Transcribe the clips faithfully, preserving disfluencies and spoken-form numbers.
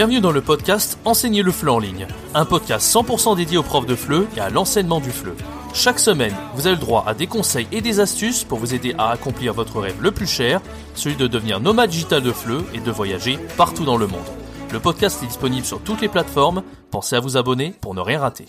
Bienvenue dans le podcast Enseigner le F L E en ligne, un podcast cent pour cent dédié aux profs de F L E et à l'enseignement du F L E. Chaque semaine, vous avez le droit à des conseils et des astuces pour vous aider à accomplir votre rêve le plus cher, celui de devenir nomade digital de F L E et de voyager partout dans le monde. Le podcast est disponible sur toutes les plateformes, pensez à vous abonner pour ne rien rater.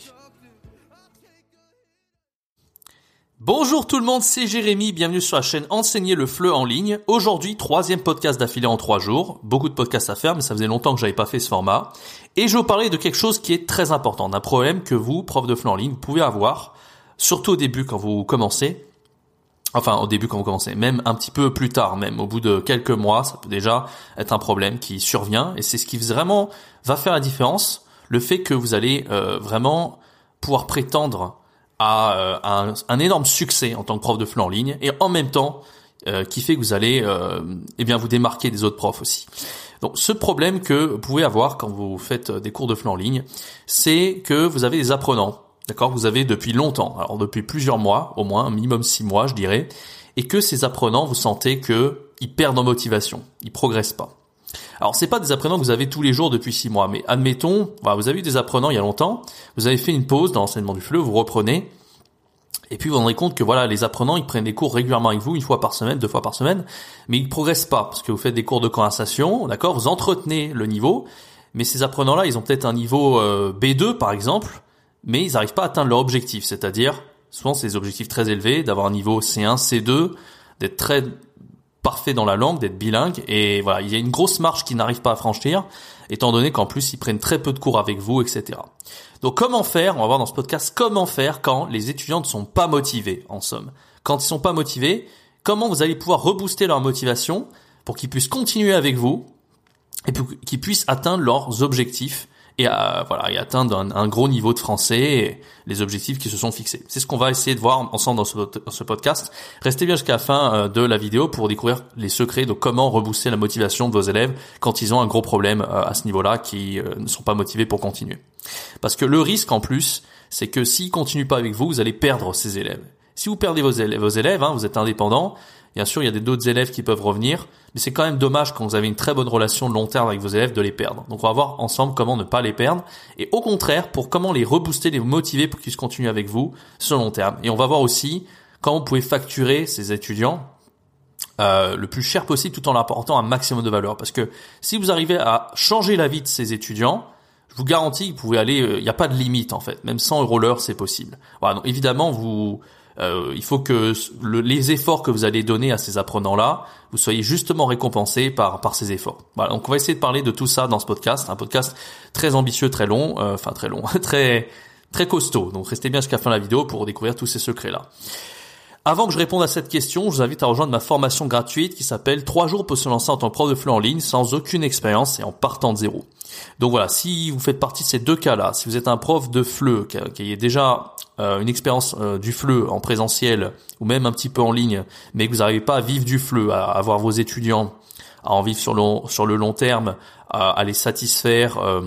Bonjour tout le monde, c'est Jérémy, bienvenue sur la chaîne Enseigner le F L E en ligne. Aujourd'hui, troisième podcast d'affilée en trois jours. Beaucoup de podcasts à faire, mais ça faisait longtemps que j'avais pas fait ce format. Et je vais vous parler de quelque chose qui est très important, d'un problème que vous, prof de F L E en ligne, pouvez avoir, surtout au début quand vous commencez. Enfin, au début quand vous commencez, même un petit peu plus tard, même au bout de quelques mois, ça peut déjà être un problème qui survient. Et c'est ce qui vraiment va faire la différence, le fait que vous allez euh, vraiment pouvoir prétendre à un, un énorme succès en tant que prof de F L E en ligne et en même temps euh, qui fait que vous allez euh, eh bien vous démarquer des autres profs aussi. Donc ce problème que vous pouvez avoir quand vous faites des cours de F L E en ligne, c'est que vous avez des apprenants, d'accord, vous avez depuis longtemps, alors depuis plusieurs mois, au moins un minimum six mois je dirais, et que ces apprenants, vous sentez qu'ils perdent en motivation, ils progressent pas. Alors c'est pas des apprenants que vous avez tous les jours depuis six mois, mais admettons, bah, vous avez eu des apprenants il y a longtemps, vous avez fait une pause dans l'enseignement du F L E, vous reprenez, et puis vous vous rendez compte que voilà, les apprenants ils prennent des cours régulièrement avec vous, une fois par semaine, deux fois par semaine, mais ils progressent pas parce que vous faites des cours de conversation, d'accord, vous entretenez le niveau, mais ces apprenants là ils ont peut-être un niveau euh, B deux par exemple, mais ils n'arrivent pas à atteindre leur objectif, c'est-à-dire souvent c'est des objectifs très élevés, d'avoir un niveau C un, C deux, d'être très parfait dans la langue, d'être bilingue, et voilà, il y a une grosse marche qu'ils n'arrivent pas à franchir, étant donné qu'en plus ils prennent très peu de cours avec vous, et cetera. Donc comment faire, on va voir dans ce podcast, comment faire quand les étudiants ne sont pas motivés, en somme. Quand ils ne sont pas motivés, comment vous allez pouvoir rebooster leur motivation pour qu'ils puissent continuer avec vous, et pour qu'ils puissent atteindre leurs objectifs, et, à, voilà, et atteindre un, un gros niveau de français et les objectifs qui se sont fixés. C'est ce qu'on va essayer de voir ensemble dans ce, dans ce podcast. Restez bien jusqu'à la fin de la vidéo pour découvrir les secrets de comment rebooster la motivation de vos élèves quand ils ont un gros problème à ce niveau-là, qui ne sont pas motivés pour continuer. Parce que le risque en plus, c'est que s'ils continuent pas avec vous, vous allez perdre ces élèves. Si vous perdez vos élèves, vos élèves hein, vous êtes indépendant, bien sûr il y a d'autres élèves qui peuvent revenir, mais c'est quand même dommage quand vous avez une très bonne relation de long terme avec vos élèves de les perdre. Donc on va voir ensemble comment ne pas les perdre et au contraire pour comment les rebooster, les motiver pour qu'ils continuent avec vous sur long terme. Et on va voir aussi comment vous pouvez facturer ces étudiants euh, le plus cher possible tout en leur apportant un maximum de valeur. Parce que si vous arrivez à changer la vie de ces étudiants, je vous garantis que vous pouvez aller, il euh, n'y a pas de limite en fait, même cent euros l'heure c'est possible. Voilà, donc évidemment vous... Euh, il faut que le, les efforts que vous allez donner à ces apprenants-là, vous soyez justement récompensés par par ces efforts. Voilà, donc on va essayer de parler de tout ça dans ce podcast, un podcast très ambitieux, très long, euh, enfin très long, très très costaud. Donc restez bien jusqu'à la fin de la vidéo pour découvrir tous ces secrets-là. Avant que je réponde à cette question, je vous invite à rejoindre ma formation gratuite qui s'appelle trois jours pour se lancer en tant que prof de F L E en ligne sans aucune expérience et en partant de zéro. Donc voilà, si vous faites partie de ces deux cas-là, si vous êtes un prof de F L E qui est déjà une expérience du F L E en présentiel ou même un petit peu en ligne, mais que vous n'arrivez pas à vivre du F L E, à avoir vos étudiants, à en vivre sur le, sur le long terme, à, à les satisfaire, euh,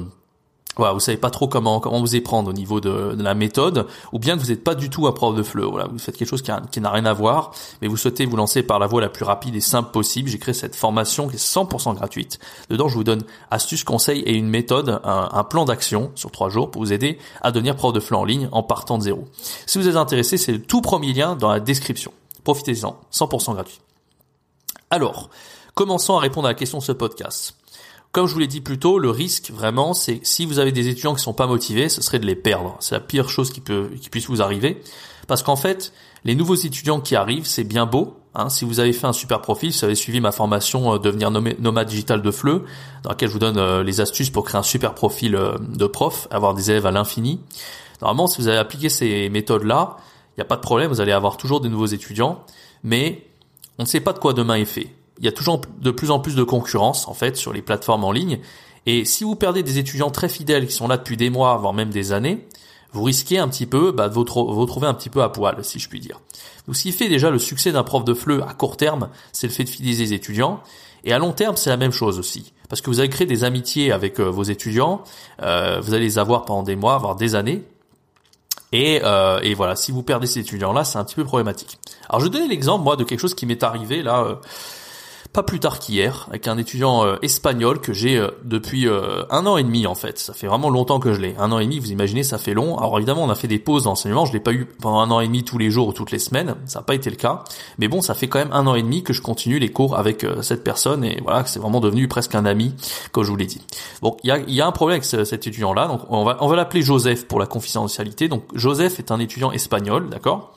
voilà, vous savez pas trop comment comment vous y prendre au niveau de, de la méthode, ou bien que vous n'êtes pas du tout un prof de F L E, voilà, vous faites quelque chose qui, a, qui n'a rien à voir, mais vous souhaitez vous lancer par la voie la plus rapide et simple possible. J'ai créé cette formation qui est cent pour cent gratuite. Dedans, je vous donne astuces, conseils et une méthode, un, un plan d'action sur trois jours pour vous aider à devenir prof de F L E en ligne en partant de zéro. Si vous êtes intéressé, c'est le tout premier lien dans la description. Profitez-en, cent pour cent gratuit. Alors, commençons à répondre à la question de ce podcast. Comme je vous l'ai dit plus tôt, le risque vraiment, c'est si vous avez des étudiants qui sont pas motivés, ce serait de les perdre. C'est la pire chose qui peut, qui puisse vous arriver. Parce qu'en fait, les nouveaux étudiants qui arrivent, c'est bien beau, hein. Si vous avez fait un super profil, si vous avez suivi ma formation euh, Devenir Nomade Digital de F L E, dans laquelle je vous donne euh, les astuces pour créer un super profil euh, de prof, avoir des élèves à l'infini. Normalement, si vous avez appliqué ces méthodes-là, il n'y a pas de problème, vous allez avoir toujours des nouveaux étudiants. Mais on ne sait pas de quoi demain est fait. Il y a toujours de plus en plus de concurrence en fait sur les plateformes en ligne, et si vous perdez des étudiants très fidèles qui sont là depuis des mois voire même des années, vous risquez un petit peu bah, de vous retrouver un petit peu à poil si je puis dire. Donc ce qui fait déjà le succès d'un prof de F L E à court terme, c'est le fait de fidéliser les étudiants, et à long terme c'est la même chose aussi, parce que vous allez créer des amitiés avec euh, vos étudiants, euh, vous allez les avoir pendant des mois voire des années. Et, euh, et voilà, si vous perdez ces étudiants là, c'est un petit peu problématique. Alors je vais donner l'exemple moi de quelque chose qui m'est arrivé là. Euh, pas plus tard qu'hier avec un étudiant euh, espagnol que j'ai euh, depuis euh, un an et demi en fait. Ça fait vraiment longtemps que je l'ai. Un an et demi, vous imaginez, ça fait long. Alors évidemment, on a fait des pauses d'enseignement. Je l'ai pas eu pendant un an et demi tous les jours ou toutes les semaines. Ça n'a pas été le cas. Mais bon, ça fait quand même un an et demi que je continue les cours avec euh, cette personne et voilà, c'est vraiment devenu presque un ami, comme je vous l'ai dit. Bon, il y a, y a un problème avec ce, cet étudiant-là. Donc on va, on va l'appeler Joseph pour la confidentialité. Donc Joseph est un étudiant espagnol, d'accord ?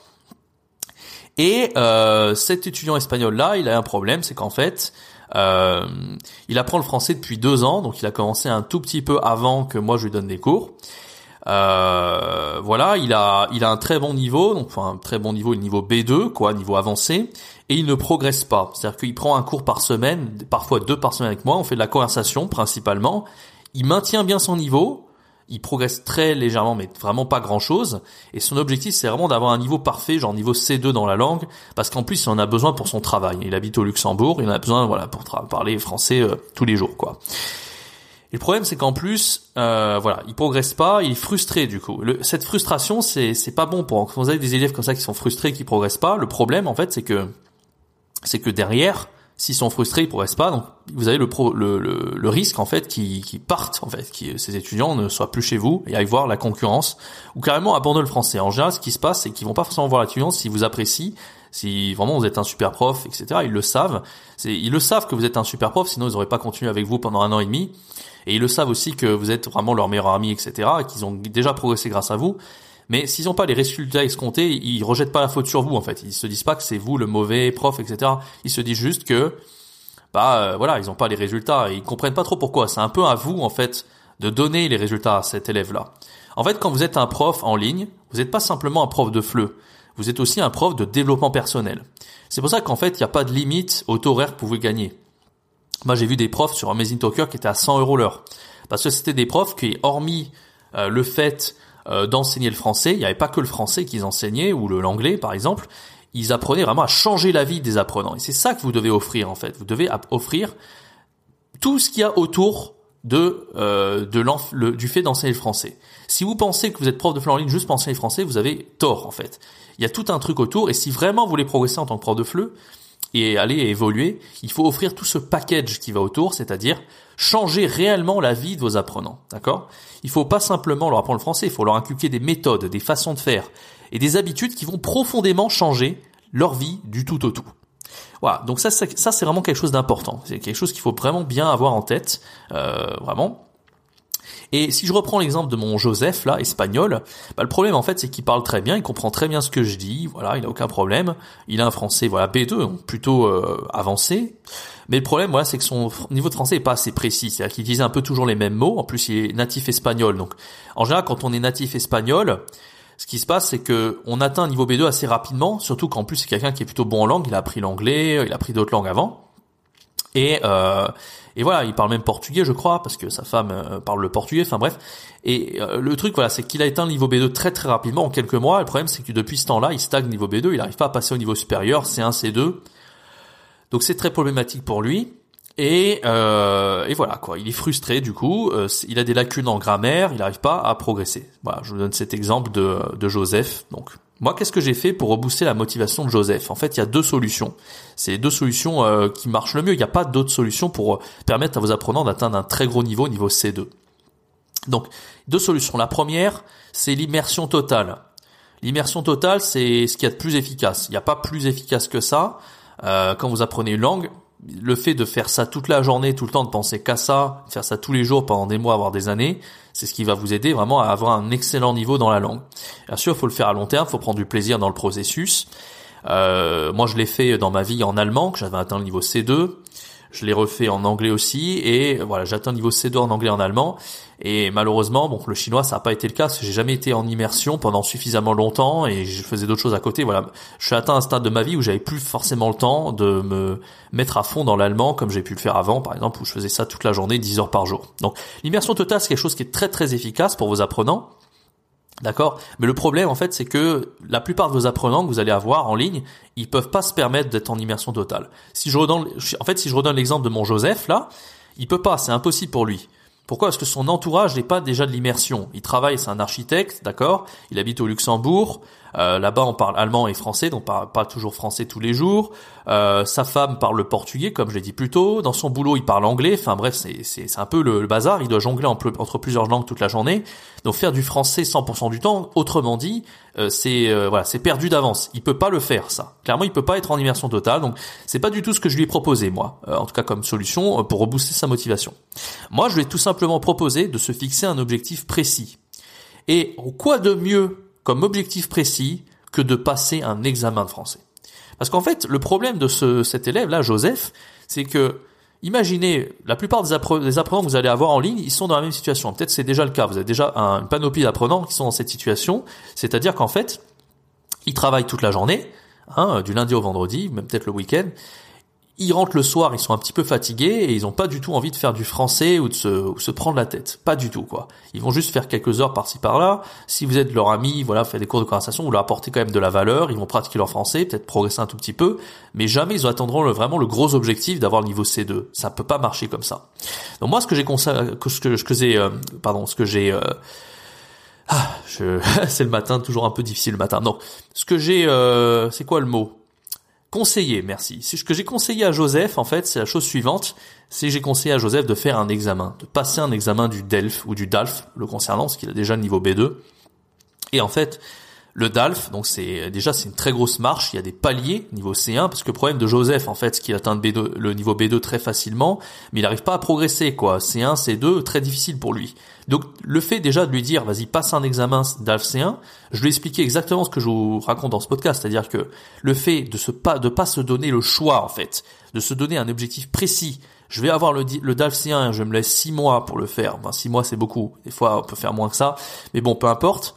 Et euh, cet étudiant espagnol-là, il a un problème, c'est qu'en fait, euh, il apprend le français depuis deux ans, donc il a commencé un tout petit peu avant que moi je lui donne des cours. Euh, voilà, il a, il a un très bon niveau, donc enfin, un très bon niveau, le niveau B deux, quoi, niveau avancé, et il ne progresse pas. C'est-à-dire qu'il prend un cours par semaine, parfois deux par semaine avec moi, on fait de la conversation principalement. Il maintient bien son niveau. Il progresse très légèrement, mais vraiment pas grand-chose. Et son objectif, c'est vraiment d'avoir un niveau parfait, genre niveau C deux dans la langue, parce qu'en plus, il en a besoin pour son travail. Il habite au Luxembourg, il en a besoin, voilà, pour tra- parler français euh, tous les jours, quoi. Et le problème, c'est qu'en plus, euh, voilà, il progresse pas, il est frustré du coup. Le, cette frustration, c'est c'est pas bon pour. Quand vous avez des élèves comme ça qui sont frustrés, qui progressent pas, le problème, en fait, c'est que c'est que derrière. S'ils sont frustrés, ils progressent pas. Donc, vous avez le, pro, le, le, le risque en fait qu'ils, qu'ils partent, en fait, que ces étudiants ne soient plus chez vous et aillent voir la concurrence ou carrément abandonnent le français. En général, ce qui se passe, c'est qu'ils vont pas forcément voir l'étudiant s'ils vous apprécient, si vraiment vous êtes un super prof, et cetera. Ils le savent. C'est, ils le savent que vous êtes un super prof, sinon ils n'auraient pas continué avec vous pendant un an et demi. Et ils le savent aussi que vous êtes vraiment leur meilleur ami, et cetera. Et qu'ils ont déjà progressé grâce à vous. Mais s'ils n'ont pas les résultats escomptés, ils rejettent pas la faute sur vous, en fait. Ils se disent pas que c'est vous le mauvais prof, et cetera. Ils se disent juste que, bah, euh, voilà, ils n'ont pas les résultats. Et ils comprennent pas trop pourquoi. C'est un peu à vous, en fait, de donner les résultats à cet élève-là. En fait, quand vous êtes un prof en ligne, vous n'êtes pas simplement un prof de F L E. Vous êtes aussi un prof de développement personnel. C'est pour ça qu'en fait, il n'y a pas de limite au taux horaire que vous pouvez gagner. Moi, j'ai vu des profs sur Amazing Talker qui étaient à cent euros l'heure. Parce que c'était des profs qui, hormis euh, le fait... d'enseigner le français, il n'y avait pas que le français qu'ils enseignaient ou le l'anglais par exemple, ils apprenaient vraiment à changer la vie des apprenants et c'est ça que vous devez offrir en fait, vous devez offrir tout ce qu'il y a autour de euh, de l'enf- le, du fait d'enseigner le français. Si vous pensez que vous êtes prof de F L E en ligne juste pour enseigner le français, vous avez tort en fait. Il y a tout un truc autour et si vraiment vous voulez progresser en tant que prof de F L E et aller évoluer, il faut offrir tout ce package qui va autour, c'est-à-dire changer réellement la vie de vos apprenants, d'accord ? Il faut pas simplement leur apprendre le français, il faut leur inculquer des méthodes, des façons de faire et des habitudes qui vont profondément changer leur vie du tout au tout. Voilà, donc ça, ça, ça c'est vraiment quelque chose d'important, c'est quelque chose qu'il faut vraiment bien avoir en tête, euh, vraiment. Et si je reprends l'exemple de mon Joseph là, espagnol, bah le problème en fait c'est qu'il parle très bien, il comprend très bien ce que je dis, voilà, il a aucun problème, il a un français voilà B deux, plutôt euh, avancé. Mais le problème voilà, c'est que son niveau de français est pas assez précis, c'est-à-dire qu'il utilise un peu toujours les mêmes mots, en plus il est natif espagnol. Donc en général quand on est natif espagnol, ce qui se passe, c'est que on atteint un niveau B deux assez rapidement, surtout qu'en plus c'est quelqu'un qui est plutôt bon en langue, il a appris l'anglais, il a appris d'autres langues avant. Et, euh, et voilà, il parle même portugais, je crois, parce que sa femme euh, parle le portugais. Enfin bref. Et euh, le truc, voilà, c'est qu'il a éteint le niveau B deux très très rapidement en quelques mois. Le problème, c'est que depuis ce temps-là, il stagne niveau B deux. Il n'arrive pas à passer au niveau supérieur, C un, C deux. Donc c'est très problématique pour lui. Et, euh, et voilà quoi. Il est frustré du coup. Euh, il a des lacunes en grammaire. Il n'arrive pas à progresser. Voilà, je vous donne cet exemple de, de Joseph. Donc moi, qu'est-ce que j'ai fait pour rebooster la motivation de Joseph ? En fait, il y a deux solutions. C'est les deux solutions euh, qui marchent le mieux. Il n'y a pas d'autres solutions pour permettre à vos apprenants d'atteindre un très gros niveau, niveau C deux. Donc, deux solutions. La première, c'est l'immersion totale. L'immersion totale, c'est ce qu'il y a de plus efficace. Il n'y a pas plus efficace que ça. Euh, quand vous apprenez une langue, le fait de faire ça toute la journée, tout le temps, de penser qu'à ça, de faire ça tous les jours pendant des mois, voire des années, c'est ce qui va vous aider vraiment à avoir un excellent niveau dans la langue. Bien sûr, il faut le faire à long terme, il faut prendre du plaisir dans le processus. Euh, moi, je l'ai fait dans ma vie en allemand, que j'avais atteint le niveau C deux. Je l'ai refait en anglais aussi, et voilà, j'atteins le niveau C deux en anglais et en allemand. Et malheureusement, bon, le chinois, ça n'a pas été le cas, parce que j'ai jamais été en immersion pendant suffisamment longtemps, et je faisais d'autres choses à côté. Voilà, je suis atteint un stade de ma vie où j'avais plus forcément le temps de me mettre à fond dans l'allemand, comme j'ai pu le faire avant, par exemple, où je faisais ça toute la journée, dix heures par jour. Donc, l'immersion totale, c'est quelque chose qui est très très efficace pour vos apprenants. D'accord ? Mais le problème, en fait, c'est que la plupart de vos apprenants que vous allez avoir en ligne, ils peuvent pas se permettre d'être en immersion totale. Si je redonne, en fait, si je redonne l'exemple de mon Joseph, là, il peut pas, c'est impossible pour lui. Pourquoi? Parce que son entourage n'est pas déjà de l'immersion. Il travaille, c'est un architecte, d'accord? Il habite au Luxembourg. Euh, là-bas, on parle allemand et français, donc pas, pas toujours français tous les jours. Euh, sa femme parle portugais, comme je l'ai dit plus tôt. Dans son boulot, il parle anglais. Enfin bref, c'est, c'est, c'est un peu le, le bazar. Il doit jongler en, entre plusieurs langues toute la journée. Donc faire du français cent pour cent du temps, autrement dit, euh, c'est euh, voilà, c'est perdu d'avance. Il peut pas le faire, ça. Clairement, il peut pas être en immersion totale. Donc c'est pas du tout ce que je lui ai proposé, moi. Euh, en tout cas, comme solution euh, pour rebooster sa motivation. Moi, je lui ai tout simplement proposé de se fixer un objectif précis. Et quoi de mieux comme objectif précis que de passer un examen de français. Parce qu'en fait, le problème de ce, cet élève-là, Joseph, c'est que, imaginez, la plupart des, appre- des apprenants que vous allez avoir en ligne, ils sont dans la même situation. Peut-être c'est déjà le cas, vous avez déjà un, une panoplie d'apprenants qui sont dans cette situation, c'est-à-dire qu'en fait, ils travaillent toute la journée, hein, du lundi au vendredi, même peut-être le week-end, ils rentrent le soir, ils sont un petit peu fatigués et ils n'ont pas du tout envie de faire du français ou de se, ou se prendre la tête. Pas du tout, quoi. Ils vont juste faire quelques heures par-ci par-là. Si vous êtes leur ami, voilà, faites des cours de conversation, vous leur apportez quand même de la valeur, ils vont pratiquer leur français, peut-être progresser un tout petit peu, mais jamais ils atteindront le, vraiment le gros objectif d'avoir le niveau C deux. Ça peut pas marcher comme ça. Donc moi, ce que j'ai conseillé, ce que, ce que j'ai, euh, pardon, ce que j'ai, euh, ah, je, c'est le matin, toujours un peu difficile le matin. Non, ce que j'ai, euh, c'est quoi le mot? Conseiller, merci. Ce que j'ai conseillé à Joseph, en fait, c'est la chose suivante. C'est que j'ai conseillé à Joseph de faire un examen, de passer un examen du D E L F ou du D A L F, le concernant, parce qu'il a déjà le niveau B deux. Et en fait, le D A L F, donc c'est, déjà, c'est une très grosse marche. Il y a des paliers, niveau C un, parce que le problème de Joseph, en fait, c'est qu'il atteint le, B deux, le niveau B deux très facilement, mais il n'arrive pas à progresser, quoi. C un, C deux, très difficile pour lui. Donc, le fait, déjà, de lui dire, vas-y, passe un examen D A L F C un, je lui ai expliqué exactement ce que je vous raconte dans ce podcast, c'est-à-dire que le fait de se pas, de pas se donner le choix, en fait, de se donner un objectif précis. Je vais avoir le, le D A L F C un, je me laisse six mois pour le faire. Enfin, six mois, c'est beaucoup. Des fois, on peut faire moins que ça. Mais bon, peu importe.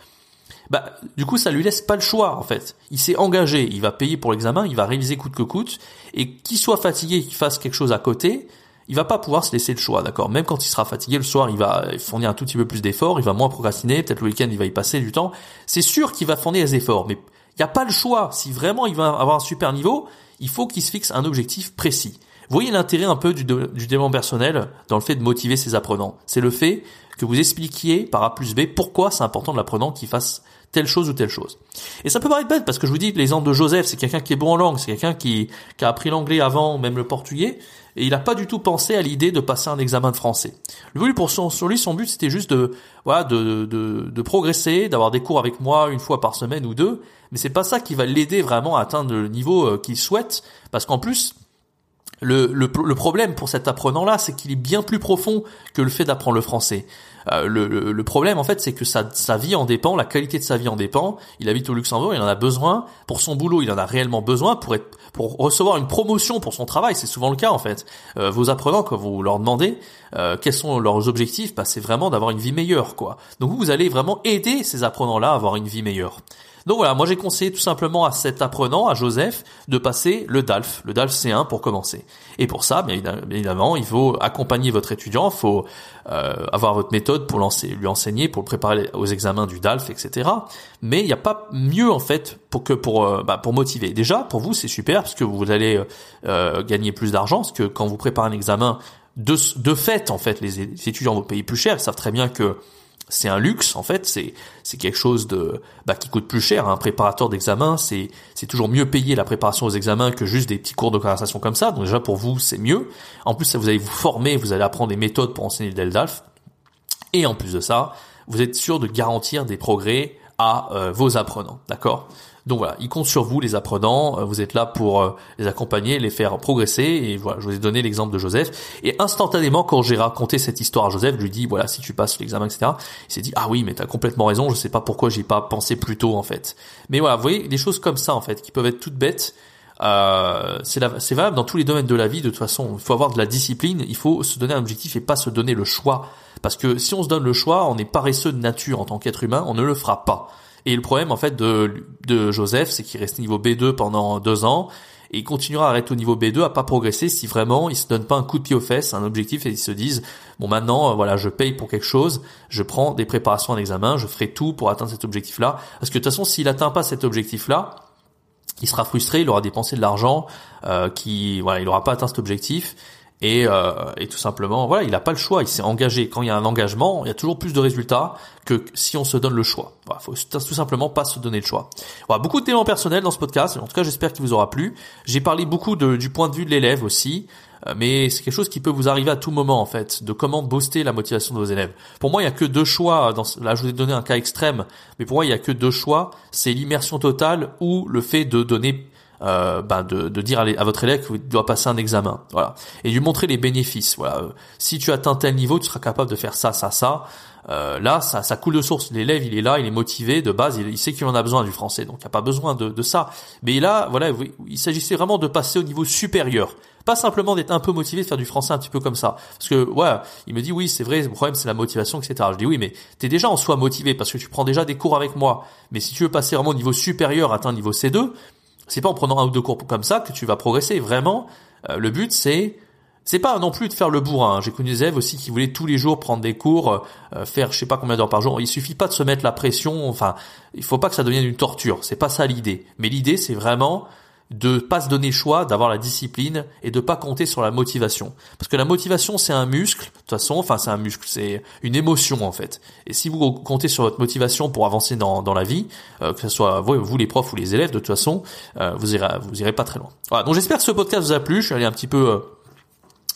Bah, du coup, ça lui laisse pas le choix, en fait. Il s'est engagé. Il va payer pour l'examen. Il va réviser coûte que coûte. Et qu'il soit fatigué, qu'il fasse quelque chose à côté, il va pas pouvoir se laisser le choix, d'accord? Même quand il sera fatigué, le soir, il va fournir un tout petit peu plus d'efforts, il va moins procrastiner, peut-être le week-end, il va y passer du temps. C'est sûr qu'il va fournir des efforts, mais il n'y a pas le choix. Si vraiment il va avoir un super niveau, il faut qu'il se fixe un objectif précis. Vous voyez l'intérêt un peu du, du développement personnel dans le fait de motiver ses apprenants. C'est le fait que vous expliquiez par A plus B pourquoi c'est important de l'apprenant qu'il fasse telle chose ou telle chose. Et ça peut paraître bête parce que je vous dis, l'exemple de Joseph, c'est quelqu'un qui est bon en langue, c'est quelqu'un qui, qui a appris l'anglais avant, même le portugais, et il n'a pas du tout pensé à l'idée de passer un examen de français. Lui, pour son, sur lui, son but, c'était juste de, voilà, de, de, de progresser, d'avoir des cours avec moi une fois par semaine ou deux, mais c'est pas ça qui va l'aider vraiment à atteindre le niveau qu'il souhaite, parce qu'en plus, Le, le, le problème pour cet apprenant-là, c'est qu'il est bien plus profond que le fait d'apprendre le français. Euh, le, le, le problème, en fait, c'est que sa, sa vie en dépend, la qualité de sa vie en dépend. Il habite au Luxembourg, il en a besoin. Pour son boulot, il en a réellement besoin pour être, pour recevoir une promotion pour son travail. C'est souvent le cas, en fait. Euh, vos apprenants, quand vous leur demandez euh, quels sont leurs objectifs, bah, c'est vraiment d'avoir une vie meilleure, quoi. Donc, vous, vous allez vraiment aider ces apprenants-là à avoir une vie meilleure. Donc voilà, moi j'ai conseillé tout simplement à cet apprenant, à Joseph, de passer le D A L F, le D A L F C un pour commencer. Et pour ça, bien évidemment, il faut accompagner votre étudiant, il faut euh, avoir votre méthode pour lui enseigner, pour le préparer aux examens du D A L F, et cetera. Mais il n'y a pas mieux en fait pour que pour euh, bah, pour motiver. Déjà, pour vous, c'est super parce que vous allez euh, gagner plus d'argent, parce que quand vous préparez un examen, de, de fait, en fait, les étudiants vont payer plus cher, ils savent très bien que c'est un luxe, en fait, c'est c'est quelque chose de bah qui coûte plus cher. Un préparateur d'examen, c'est c'est toujours mieux payé la préparation aux examens que juste des petits cours de conversation comme ça. Donc déjà pour vous, c'est mieux. En plus, ça, vous allez vous former, vous allez apprendre des méthodes pour enseigner le D A L F. Et en plus de ça, vous êtes sûr de garantir des progrès à euh, vos apprenants, d'accord ? Donc voilà, ils comptent sur vous les apprenants, vous êtes là pour les accompagner, les faire progresser et voilà, je vous ai donné l'exemple de Joseph et instantanément quand j'ai raconté cette histoire à Joseph, je lui dis voilà, si tu passes l'examen et cetera, il s'est dit ah oui, mais t'as complètement raison, je sais pas pourquoi j'ai pas pensé plus tôt en fait. Mais voilà, vous voyez, des choses comme ça en fait qui peuvent être toutes bêtes. Euh, c'est, la, c'est valable dans tous les domaines de la vie. De toute façon, il faut avoir de la discipline, il faut se donner un objectif et pas se donner le choix. Parce que si on se donne le choix, on est paresseux de nature en tant qu'être humain, on ne le fera pas. Et le problème en fait de, de Joseph, c'est qu'il reste niveau B deux pendant deux ans et il continuera à rester au niveau B deux, à pas progresser si vraiment il se donne pas un coup de pied aux fesses, un objectif et ils se disent bon maintenant voilà je paye pour quelque chose, je prends des préparations à l'examen, je ferai tout pour atteindre cet objectif là. Parce que de toute façon s'il atteint pas cet objectif là, il sera frustré, il aura dépensé de l'argent, euh, qui voilà il aura pas atteint cet objectif. et, euh, et tout simplement, voilà, il n'a pas le choix, il s'est engagé. Quand il y a un engagement, il y a toujours plus de résultats que si on se donne le choix. Il voilà, faut tout simplement pas se donner le choix. Voilà, beaucoup d'éléments personnels dans ce podcast, en tout cas j'espère qu'il vous aura plu. J'ai parlé beaucoup de, du point de vue de l'élève aussi, mais c'est quelque chose qui peut vous arriver à tout moment en fait, de comment booster la motivation de vos élèves. Pour moi, il n'y a que deux choix. Dans, là, je vous ai donné un cas extrême, mais pour moi, il n'y a que deux choix. C'est l'immersion totale ou le fait de donner, euh, ben de, de dire à, les, à votre élève qu'il doit passer un examen, voilà, et lui montrer les bénéfices. Voilà, si tu atteins tel niveau, tu seras capable de faire ça, ça, ça. Euh, là, ça, ça coule de source. L'élève, il est là, il est motivé de base, il, il sait qu'il en a besoin du français, donc il n'y a pas besoin de, de ça. Mais là, voilà, il s'agissait vraiment de passer au niveau supérieur. Pas simplement d'être un peu motivé de faire du français un petit peu comme ça. Parce que, ouais, il me dit, oui, c'est vrai, le problème, c'est la motivation, et cetera. Je dis, oui, mais t'es déjà en soi motivé parce que tu prends déjà des cours avec moi. Mais si tu veux passer vraiment au niveau supérieur, atteindre niveau C deux, c'est pas en prenant un ou deux cours comme ça que tu vas progresser. Vraiment, euh, le but, c'est... C'est pas non plus de faire le bourrin. J'ai connu des élèves aussi qui voulaient tous les jours prendre des cours, euh, faire je sais pas combien d'heures par jour. Il suffit pas de se mettre la pression. Enfin, il faut pas que ça devienne une torture. C'est pas ça l'idée. Mais l'idée, c'est vraiment de pas se donner le choix, d'avoir la discipline et de pas compter sur la motivation. Parce que la motivation, c'est un muscle. De toute façon, enfin, c'est un muscle. C'est une émotion, en fait. Et si vous comptez sur votre motivation pour avancer dans, dans la vie, euh, que ce soit vous, vous, les profs ou les élèves, de toute façon, euh, vous irez, vous irez pas très loin. Voilà. Donc, j'espère que ce podcast vous a plu. Je suis allé un petit peu, euh,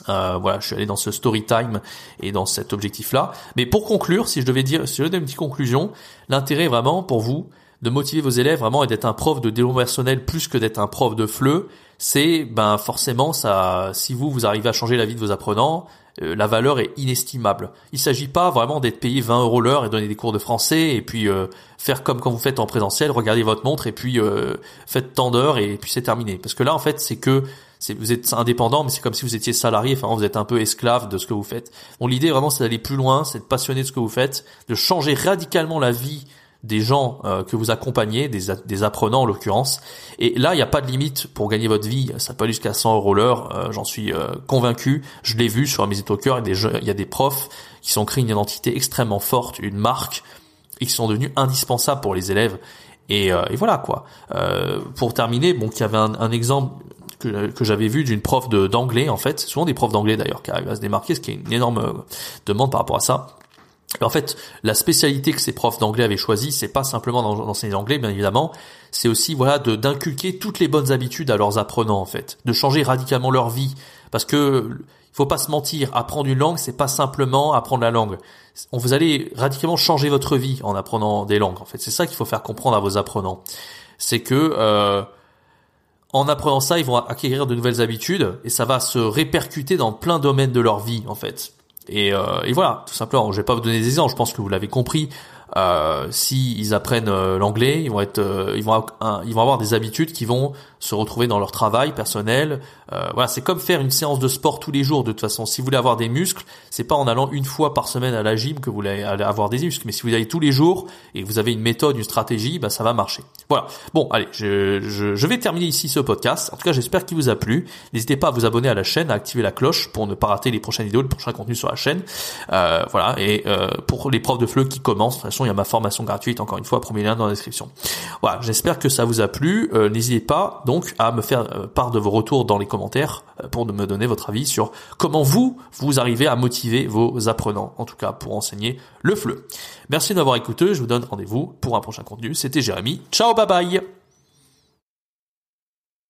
Euh, voilà, je suis allé dans ce story time et dans cet objectif-là. Mais pour conclure, si je devais dire, si je devais donner une petite conclusion, l'intérêt vraiment pour vous de motiver vos élèves vraiment et d'être un prof de développement personnel plus que d'être un prof de F L E, c'est ben forcément ça. Si vous vous arrivez à changer la vie de vos apprenants, euh, la valeur est inestimable. Il s'agit pas vraiment d'être payé vingt euros l'heure et donner des cours de français et puis euh, faire comme quand vous faites en présentiel, regardez votre montre et puis euh, faites tant d'heures et puis c'est terminé. Parce que là en fait c'est que vous êtes indépendant, mais c'est comme si vous étiez salarié. Enfin, vous êtes un peu esclave de ce que vous faites. Bon, l'idée vraiment, c'est d'aller plus loin, c'est de passionner de ce que vous faites, de changer radicalement la vie des gens euh, que vous accompagnez, des, des apprenants en l'occurrence. Et là, il n'y a pas de limite pour gagner votre vie. Ça peut aller jusqu'à cent euros l'heure. Euh, J'en suis euh, convaincu. Je l'ai vu sur Amazing Talker. Il y a des profs qui sont créés une identité extrêmement forte, une marque, et qui sont devenus indispensables pour les élèves. Et, euh, et voilà quoi. Euh, pour terminer, bon, il y avait un, un exemple que j'avais vu d'une prof de d'anglais en fait, c'est souvent des profs d'anglais d'ailleurs qui arrivent à se démarquer, ce qui est une énorme demande par rapport à ça. Et en fait, la spécialité que ces profs d'anglais avaient choisie, c'est pas simplement d'enseigner l'anglais, bien évidemment, c'est aussi voilà de d'inculquer toutes les bonnes habitudes à leurs apprenants en fait, de changer radicalement leur vie, parce que faut pas se mentir, apprendre une langue, c'est pas simplement apprendre la langue. On vous allez radicalement changer votre vie en apprenant des langues en fait. C'est ça qu'il faut faire comprendre à vos apprenants, c'est que euh, en apprenant ça, ils vont acquérir de nouvelles habitudes et ça va se répercuter dans plein de domaines de leur vie en fait. Et, euh, et voilà, tout simplement. Je vais pas vous donner des exemples, je pense que vous l'avez compris. Euh, si ils apprennent euh, l'anglais, ils vont être, euh, ils vont, avoir, un, ils vont avoir des habitudes qui vont se retrouver dans leur travail personnel. Euh, voilà, c'est comme faire une séance de sport tous les jours. De toute façon, si vous voulez avoir des muscles, c'est pas en allant une fois par semaine à la gym que vous allez avoir des muscles. Mais si vous y allez tous les jours et que vous avez une méthode, une stratégie, bah ça va marcher. Voilà. Bon, allez, je, je, je vais terminer ici ce podcast. En tout cas, j'espère qu'il vous a plu. N'hésitez pas à vous abonner à la chaîne, à activer la cloche pour ne pas rater les prochaines vidéos, le prochain contenu sur la chaîne. Euh, voilà. Et euh, pour les profs de F L E qui commencent, de toute façon, il y a ma formation gratuite. Encore une fois, premier lien dans la description. Voilà. J'espère que ça vous a plu. Euh, n'hésitez pas donc à me faire part de vos retours dans les commentaires pour me donner votre avis sur comment vous, vous arrivez à motiver vos apprenants, en tout cas pour enseigner le F L E. Merci d'avoir écouté, je vous donne rendez-vous pour un prochain contenu. C'était Jérémy, ciao, bye bye.